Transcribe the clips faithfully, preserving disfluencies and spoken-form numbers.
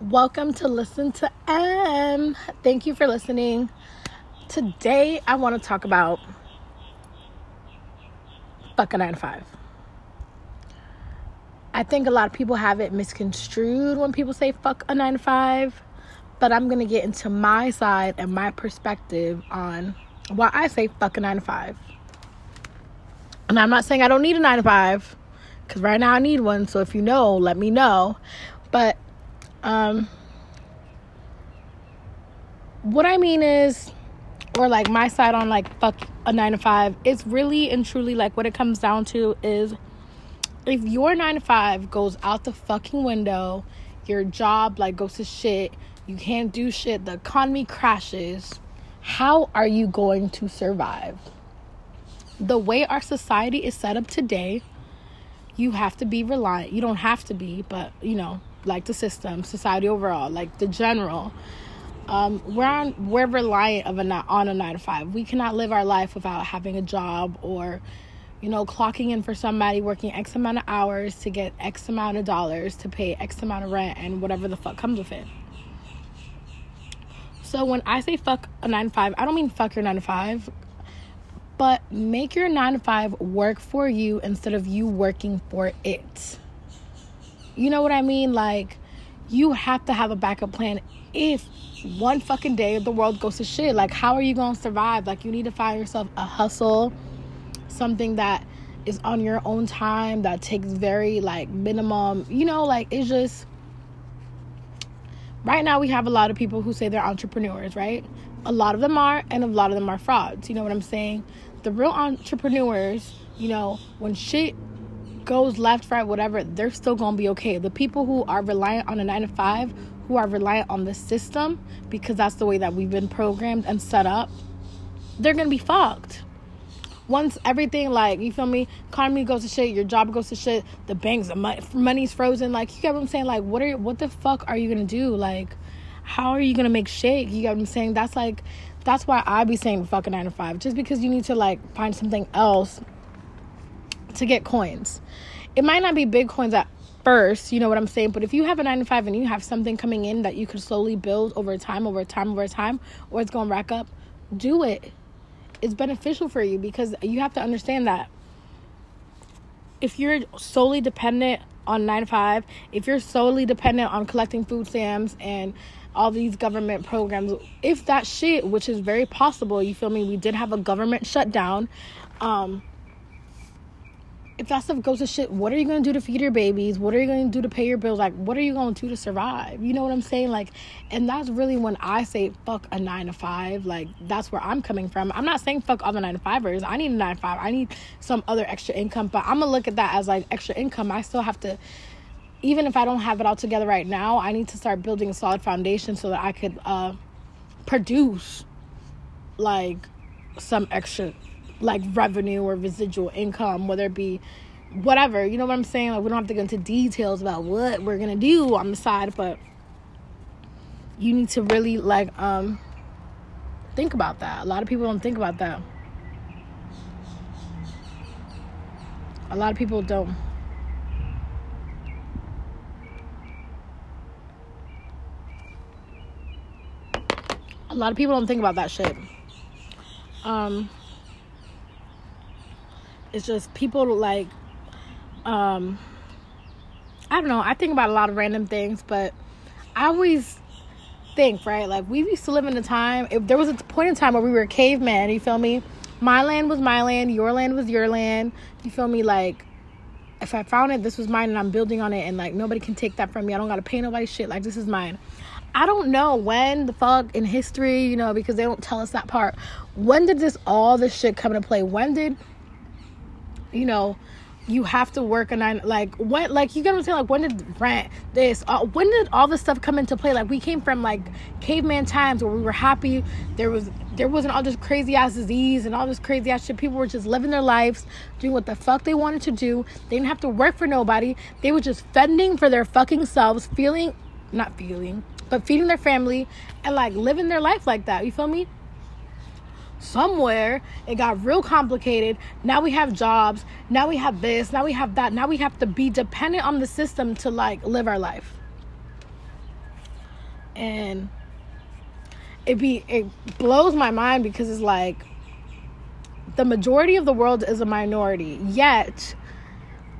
Welcome to Listen to M. Thank you for listening. Today I want to talk about fuck a nine to five. I think a lot of people have it misconstrued when people say fuck a nine to five, but I'm going to get into my side and my perspective on why I say fuck a nine to five. And I'm not saying I don't need a nine to five, because right now I need one. So if you know, let me know. But um, what I mean is, or like my side on like fuck a nine to five, it's really and truly like what it comes down to is if your nine to five goes out the fucking window, your job like goes to shit, you can't do shit, the economy crashes, how are you going to survive? The way our society is set up today, you have to be reliant. You don't have to be, but you know, like the system, society overall, like the general, um, we're on, we're reliant of a on a nine to five. We cannot live our life without having a job or, you know, clocking in for somebody, working X amount of hours to get X amount of dollars to pay X amount of rent and whatever the fuck comes with it. So when I say fuck a nine to five, I don't mean fuck your nine to five, but make your nine to five work for you instead of you working for it. You know what I mean? Like, you have to have a backup plan. If one fucking day the world goes to shit, like, how are you going to survive? Like, you need to find yourself a hustle, something that is on your own time, that takes very, like, minimum, you know, like, it's just, right now we have a lot of people who say they're entrepreneurs, right? A lot of them are, and a lot of them are frauds, you know what I'm saying? The real entrepreneurs, you know, when shit goes left, right, whatever, they're still gonna be okay. The people who are reliant on a nine to five, who are reliant on the system, because that's the way that we've been programmed and set up, they're gonna be fucked. Once everything, like, you feel me, economy goes to shit, your job goes to shit, the banks, the money, money's frozen, like, you get what I'm saying? Like, what are, what the fuck are you gonna do? Like, how are you gonna make shake? You get what I'm saying? That's like, that's why I be saying fucking nine to five, just because you need to, like, find something else to get coins. It might not be big coins at first, you know what I'm saying, but if you have a nine to five and you have something coming in that you could slowly build over time, over time, over time, or it's gonna rack up, do it. It's beneficial for you, because you have to understand that if you're solely dependent on nine to five, if you're solely dependent on collecting food stamps and all these government programs, if that shit, which is very possible, you feel me, we did have a government shutdown, um if that stuff goes to shit, what are you going to do to feed your babies? What are you going to do to pay your bills? Like, what are you going to do to survive? You know what I'm saying? Like, and that's really when I say fuck a nine to five. Like, that's where I'm coming from. I'm not saying fuck all the nine to fivers. I need a nine to five. I need some other extra income. But I'm going to look at that as, like, extra income. I still have to, even if I don't have it all together right now, I need to start building a solid foundation so that I could uh, produce, like, some extra, like, revenue or residual income, whether it be whatever, you know what I'm saying? Like, we don't have to go into details about what we're gonna do on the side, but you need to really, like, um think about that. A lot of people don't think about that. A lot of people don't. A lot of people don't think about that shit. Um It's just people, like, um, I don't know. I think about a lot of random things, but I always think, right, like, we used to live in a time, if there was a point in time where we were cavemen, you feel me? My land was my land. Your land was your land. You feel me? Like, if I found it, this was mine, and I'm building on it, and, like, nobody can take that from me. I don't got to pay nobody shit. Like, this is mine. I don't know when the fuck in history, you know, because they don't tell us that part. When did this, all this shit come into play? When did, you know, you have to work a nine, like, what, like, you get what I'm saying? Like, when did rent, this, uh, when did all this stuff come into play? Like, we came from, like, caveman times where we were happy. There was, there wasn't all this crazy ass disease and all this crazy ass shit. People were just living their lives, doing what the fuck they wanted to do. They didn't have to work for nobody. They were just fending for their fucking selves, feeling, not feeling, but feeding their family and, like, living their life like that. You feel me? Somewhere it got real complicated. Now we have jobs, now we have this, now we have that, now we have to be dependent on the system to, like, live our life. And it be it blows my mind, because it's like the majority of the world is a minority, yet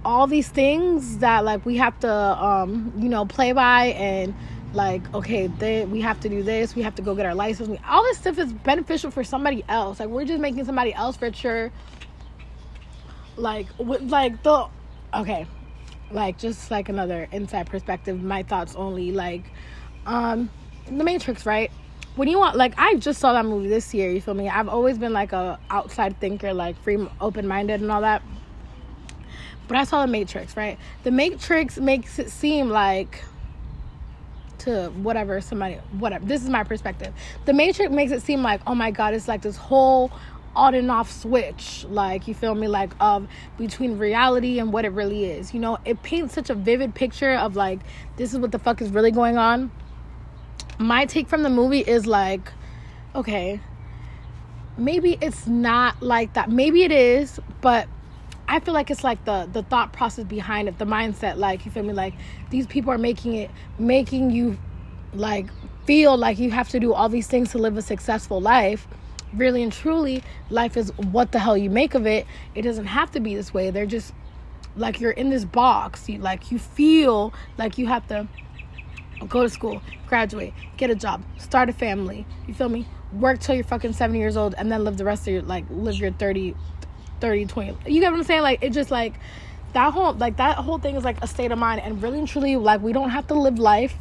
all these things that like we have to um you know play by, and like, okay, they, we have to do this, we have to go get our license, we, all this stuff is beneficial for somebody else. Like, we're just making somebody else richer. Like, with, like the okay like just like another inside perspective, my thoughts only, like um The Matrix, right? When you want, like, I just saw that movie this year, you feel me? I've always been like a outside thinker, like free, open-minded and all that, but I saw The Matrix, right? The Matrix makes it seem like, to whatever somebody, whatever, this is my perspective, The Matrix makes it seem like, oh my god, it's like this whole on and off switch, like, you feel me, like of between reality and what it really is, you know? It paints such a vivid picture of like, this is what the fuck is really going on. My take from the movie is like, okay, maybe it's not like that, maybe it is, but I feel like it's like the the thought process behind it, the mindset, like, you feel me, like these people are making it making you like feel like you have to do all these things to live a successful life. Really and truly, life is what the hell you make of it. It doesn't have to be this way. They're just like, you're in this box, you, like you feel like you have to go to school, graduate, get a job, start a family, you feel me, work till you're fucking seventy years old, and then live the rest of your, like, live your thirty, twenty, you get what I'm saying? Like, it just, like, that whole, like, that whole thing is, like, a state of mind, and really and truly, like, we don't have to live life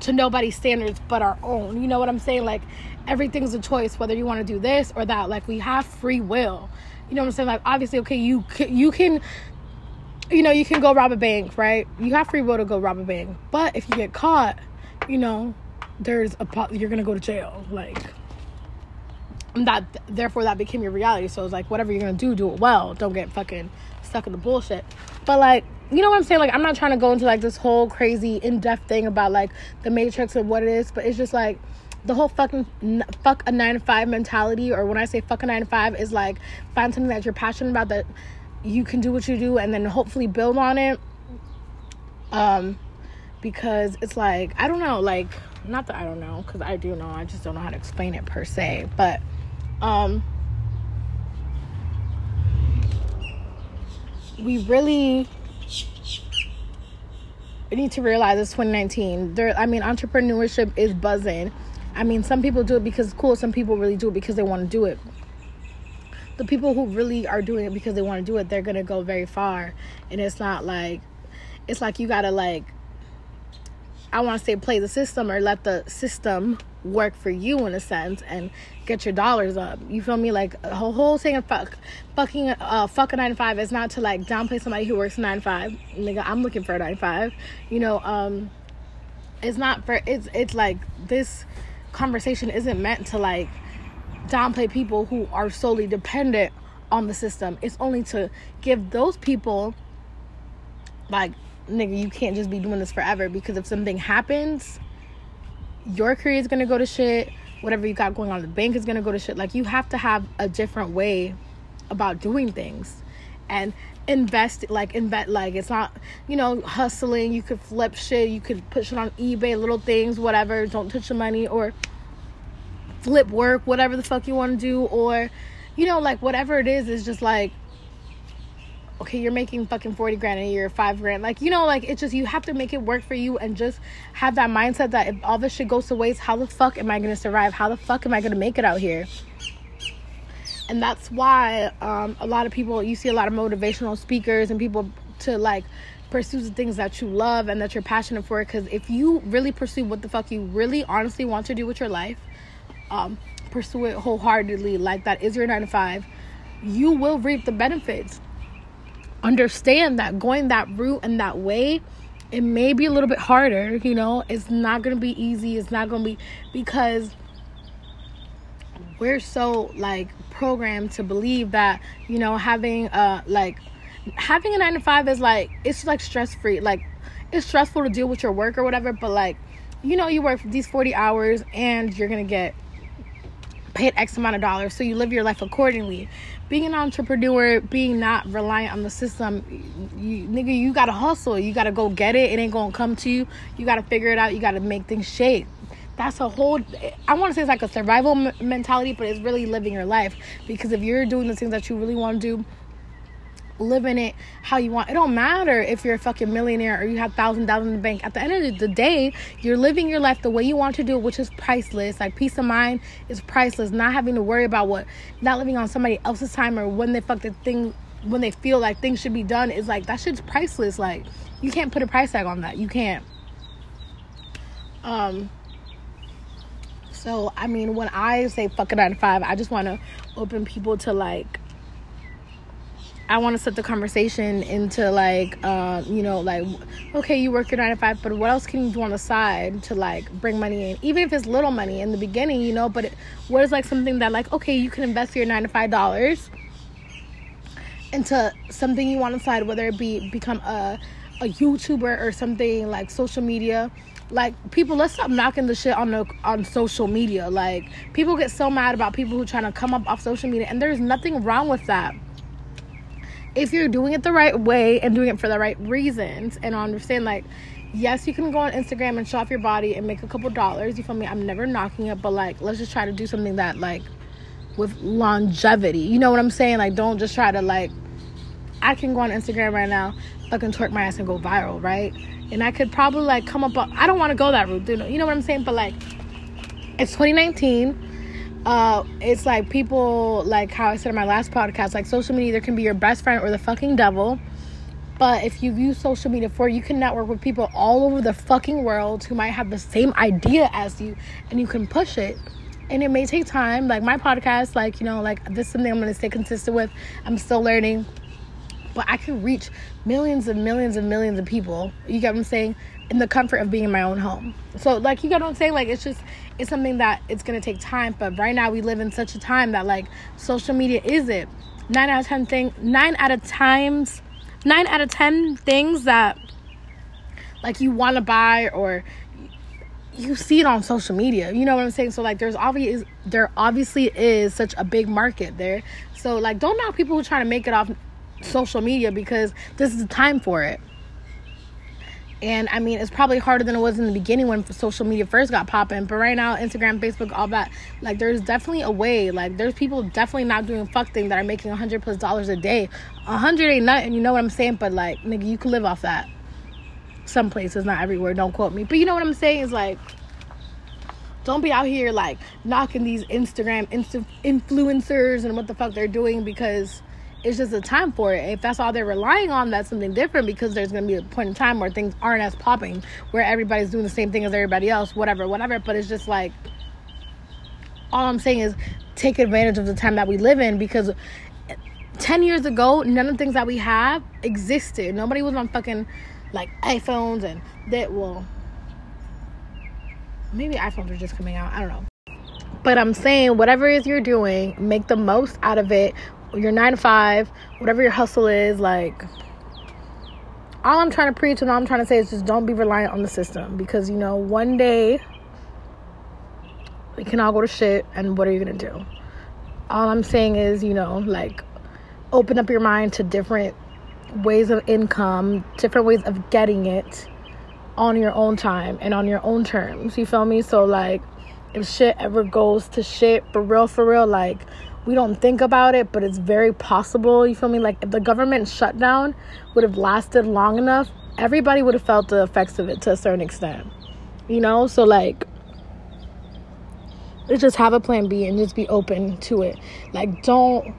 to nobody's standards but our own, you know what I'm saying? Like, everything's a choice, whether you want to do this or that, like, we have free will, you know what I'm saying? Like, obviously, okay, you, you can, you know, you can go rob a bank, right? You have free will to go rob a bank, but if you get caught, you know, there's a po- you're gonna go to jail, like, and that therefore that became your reality. So it's like, whatever you're gonna do, do it well, don't get fucking stuck in the bullshit. But like, you know what I'm saying? Like, I'm not trying to go into like this whole crazy in-depth thing about like the Matrix and what it is, but it's just like the whole fucking fuck a nine to five mentality, or when I say fuck a nine to five, is like, find something that you're passionate about, that you can do what you do, and then hopefully build on it. Um, because it's like, I don't know, like, not that I don't know, because I do know, I just don't know how to explain it per se, but, um, we really need to realize it's twenty nineteen. There, I mean, entrepreneurship is buzzing. I mean, some people do it because it's cool, some people really do it because they want to do it. The people who really are doing it because they want to do it, they're going to go very far. And it's not like, it's like you got to, like, I want to say play the system, or let the system work for you in a sense, and get your dollars up. You feel me? Like, a whole, whole thing of fuck, fucking, uh, fuck a nine to five is not to, like, downplay somebody who works nine to five. Nigga, I'm looking for a nine to five. You know, um, it's not for, it's, it's like, this conversation isn't meant to, like, downplay people who are solely dependent on the system. It's only to give those people, like, nigga, you can't just be doing this forever, because if something happens, your career is gonna go to shit, whatever you got going on, the bank is gonna go to shit. Like, you have to have a different way about doing things, and invest, like, invest, like, it's not, you know, hustling. You could flip shit, you could put shit on eBay, little things, whatever, don't touch the money, or flip work, whatever the fuck you want to do, or, you know, like, whatever it is, it's just like, okay, you're making fucking forty grand a year, five grand, like, you know, like, it's just, you have to make it work for you, and just have that mindset that if all this shit goes to waste, how the fuck am I gonna survive, how the fuck am I gonna make it out here? And that's why um a lot of people, you see a lot of motivational speakers and people to, like, pursue the things that you love and that you're passionate for, because if you really pursue what the fuck you really honestly want to do with your life, Um, pursue it wholeheartedly, like that is your nine to five, you will reap the benefits. Understand that going that route and that way, it may be a little bit harder, you know, it's not gonna be easy, it's not gonna be, because we're so, like, programmed to believe that, you know, having a like having a nine to five is like, it's like stress free, like, it's stressful to deal with your work or whatever, but like, you know, you work these forty hours and you're gonna get paid X amount of dollars, so you live your life accordingly. Being an entrepreneur, being not reliant on the system, you, nigga, you gotta hustle. You gotta go get it. It ain't gonna come to you. You gotta figure it out. You gotta make things shake. That's a whole, I want to say it's like a survival m- mentality, but it's really living your life. Because if you're doing the things that you really want to do, living it how you want, it don't matter if you're a fucking millionaire or you have thousand dollars in the bank. At the end of the day, you're living your life the way you want to do it, which is priceless. Like, peace of mind is priceless. Not having to worry about what, not living on somebody else's time, or when they fuck the thing, when they feel like things should be done, is like, that shit's priceless. Like, you can't put a price tag on that. You can't. Um... So, I mean, when I say fuck a nine to five, I just want to open people to, like, I want to set the conversation into, like, uh, you know, like, okay, you work your nine to five, but what else can you do on the side to, like, bring money in? Even if it's little money in the beginning, you know, but it, what is, like, something that, like, okay, you can invest your nine to five dollars into something you want on the side, whether it be become a, a YouTuber or something, like, social media. Like, people, let's stop knocking the shit on the, on social media. Like, people get so mad about people who are trying to come up off social media, and there's nothing wrong with that. If you're doing it the right way and doing it for the right reasons, and I understand, like, yes, you can go on Instagram and show off your body and make a couple dollars. You feel me? I'm never knocking it, but, like, let's just try to do something that, like, with longevity. You know what I'm saying? Like, don't just try to, like, I can go on Instagram right now, fucking twerk my ass and go viral, right? And I could probably, like, come up... I don't want to go that route, you know, you know what I'm saying? But, like, it's twenty nineteen. Uh, it's, like, people... Like, how I said in my last podcast, like, social media either can be your best friend or the fucking devil. But if you use social media for it, you can network with people all over the fucking world who might have the same idea as you. And you can push it. And it may take time. Like, my podcast, like, you know, like, this is something I'm going to stay consistent with. I'm still learning. But I can reach millions and millions and millions of people, you get what I'm saying, in the comfort of being in my own home. So, like, you get what I'm saying? Like, it's just, it's something that it's going to take time. But right now we live in such a time that, like, social media is it. Nine out of ten thing, nine out of times, nine out of ten things that, like, you want to buy or you see it on social media. You know what I'm saying? So, like, there's obvious, there obviously is such a big market there. So, like, don't knock people who try to make it off social media, because this is the time for it. And I mean, it's probably harder than it was in the beginning when social media first got popping, but right now Instagram, Facebook, all that, like, there's definitely a way. Like, there's people definitely not doing fuck thing that are making one hundred plus dollars a day. one hundred ain't nothing, you know what I'm saying? But, like, nigga, you can live off that some places, not everywhere, don't quote me, but you know what I'm saying? It's like, don't be out here, like, knocking these Instagram insta- influencers and what the fuck they're doing, because it's just a time for it. If that's all they're relying on, that's something different, because there's going to be a point in time where things aren't as popping, where everybody's doing the same thing as everybody else, whatever, whatever. But it's just like, all I'm saying is take advantage of the time that we live in, because ten years ago, none of the things that we have existed. Nobody was on fucking, like, iPhones and that. Well, maybe iPhones are just coming out. I don't know. But I'm saying, whatever it is you're doing, make the most out of it. Your nine to five, whatever your hustle is, like, all I'm trying to preach and all I'm trying to say is just don't be reliant on the system, because, you know, one day we can all go to shit, and what are you gonna do? All I'm saying is, you know, like, open up your mind to different ways of income, different ways of getting it on your own time and on your own terms, you feel me? So, like, if shit ever goes to shit, for real, for real, like, we don't think about it, but it's very possible, you feel me? Like, if the government shutdown would have lasted long enough, everybody would have felt the effects of it to a certain extent, you know? So, like, just have a plan B and just be open to it. Like, don't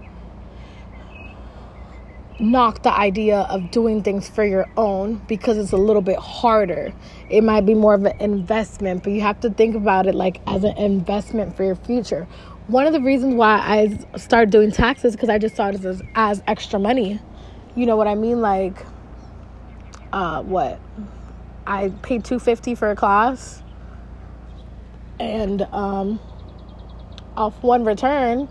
knock the idea of doing things for your own, because it's a little bit harder. It might be more of an investment, but you have to think about it, like, as an investment for your future. One of the reasons why I started doing taxes, because I just saw this as, as extra money. You know what I mean? Like, uh, what? I paid two hundred fifty dollars for a class. And um, off one return,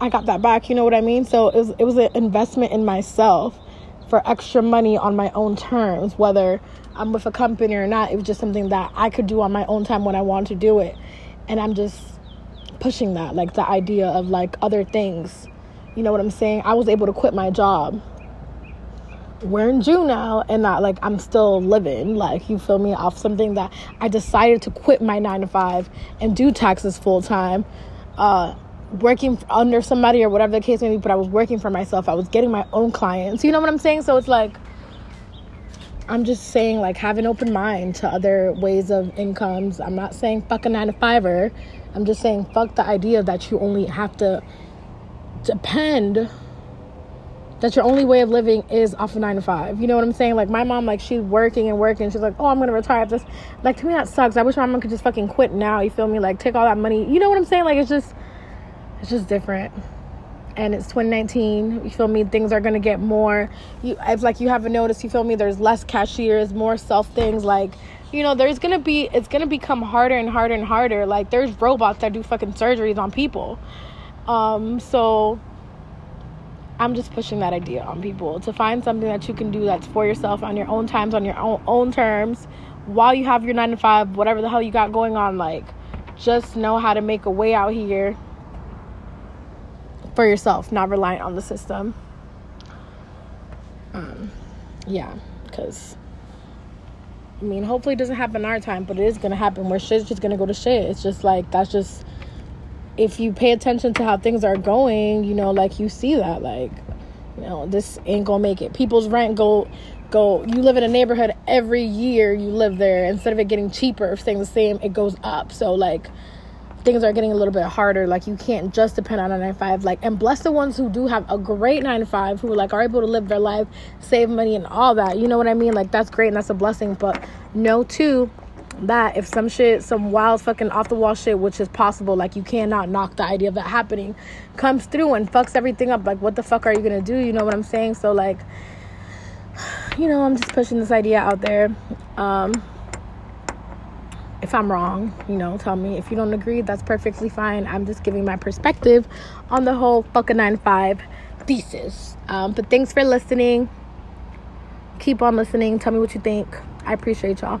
I got that back. You know what I mean? So it was, it was an investment in myself for extra money on my own terms. Whether I'm with a company or not, it was just something that I could do on my own time when I wanted to do it. And I'm just pushing that, like the idea of like other things. You know what I'm saying? I was able to quit my job. We're in June now, and not like I'm still living, like, you feel me, off something that I decided to quit my nine to five and do taxes full time, uh, working under somebody or whatever the case may be. But I was working for myself. I was getting my own clients. You know what I'm saying? So it's like, I'm just saying, like, have an open mind to other ways of incomes. I'm not saying fuck a nine to fiver. I'm just saying fuck the idea that you only have to depend, that your only way of living is off of nine to five. You know what I'm saying? Like, my mom, like, she's working and working. She's like, oh, I'm going to retire at this. Like, to me, that sucks. I wish my mom could just fucking quit now. You feel me? Like, take all that money. You know what I'm saying? Like, it's just, it's just different. And it's twenty nineteen, you feel me? Things are going to get more. You, it's like, you haven't noticed, you feel me? There's less cashiers, more self things. Like, you know, there's going to be, it's going to become harder and harder and harder. Like, there's robots that do fucking surgeries on people. Um, so I'm just pushing that idea on people to find something that you can do that's for yourself, on your own times, on your own, own terms, while you have your nine to five, whatever the hell you got going on. Like, just know how to make a way out here for yourself, not reliant on the system. Um, yeah, because, I mean, hopefully it doesn't happen our time, but it is going to happen where shit's just going to go to shit. It's just like, that's just, if you pay attention to how things are going, you know, like, you see that, like, you know, this ain't going to make it. People's rent go, go, you live in a neighborhood every year you live there. Instead of it getting cheaper, staying the same, it goes up. So, like, things are getting a little bit harder. Like, you can't just depend on a nine to five. Like, and bless the ones who do have a great nine to five, who, like, are able to live their life, save money and all that. You know what I mean? Like, that's great and that's a blessing. But know too that if some shit, some wild fucking off the wall shit, which is possible, like, you cannot knock the idea of that happening, comes through and fucks everything up, like, what the fuck are you gonna do? You know what I'm saying? So, like, you know, I'm just pushing this idea out there. um If I'm wrong, you know, tell me. If you don't agree, that's perfectly fine. I'm just giving my perspective on the whole fucking nine to five thesis. Um, but thanks for listening. Keep on listening. Tell me what you think. I appreciate y'all.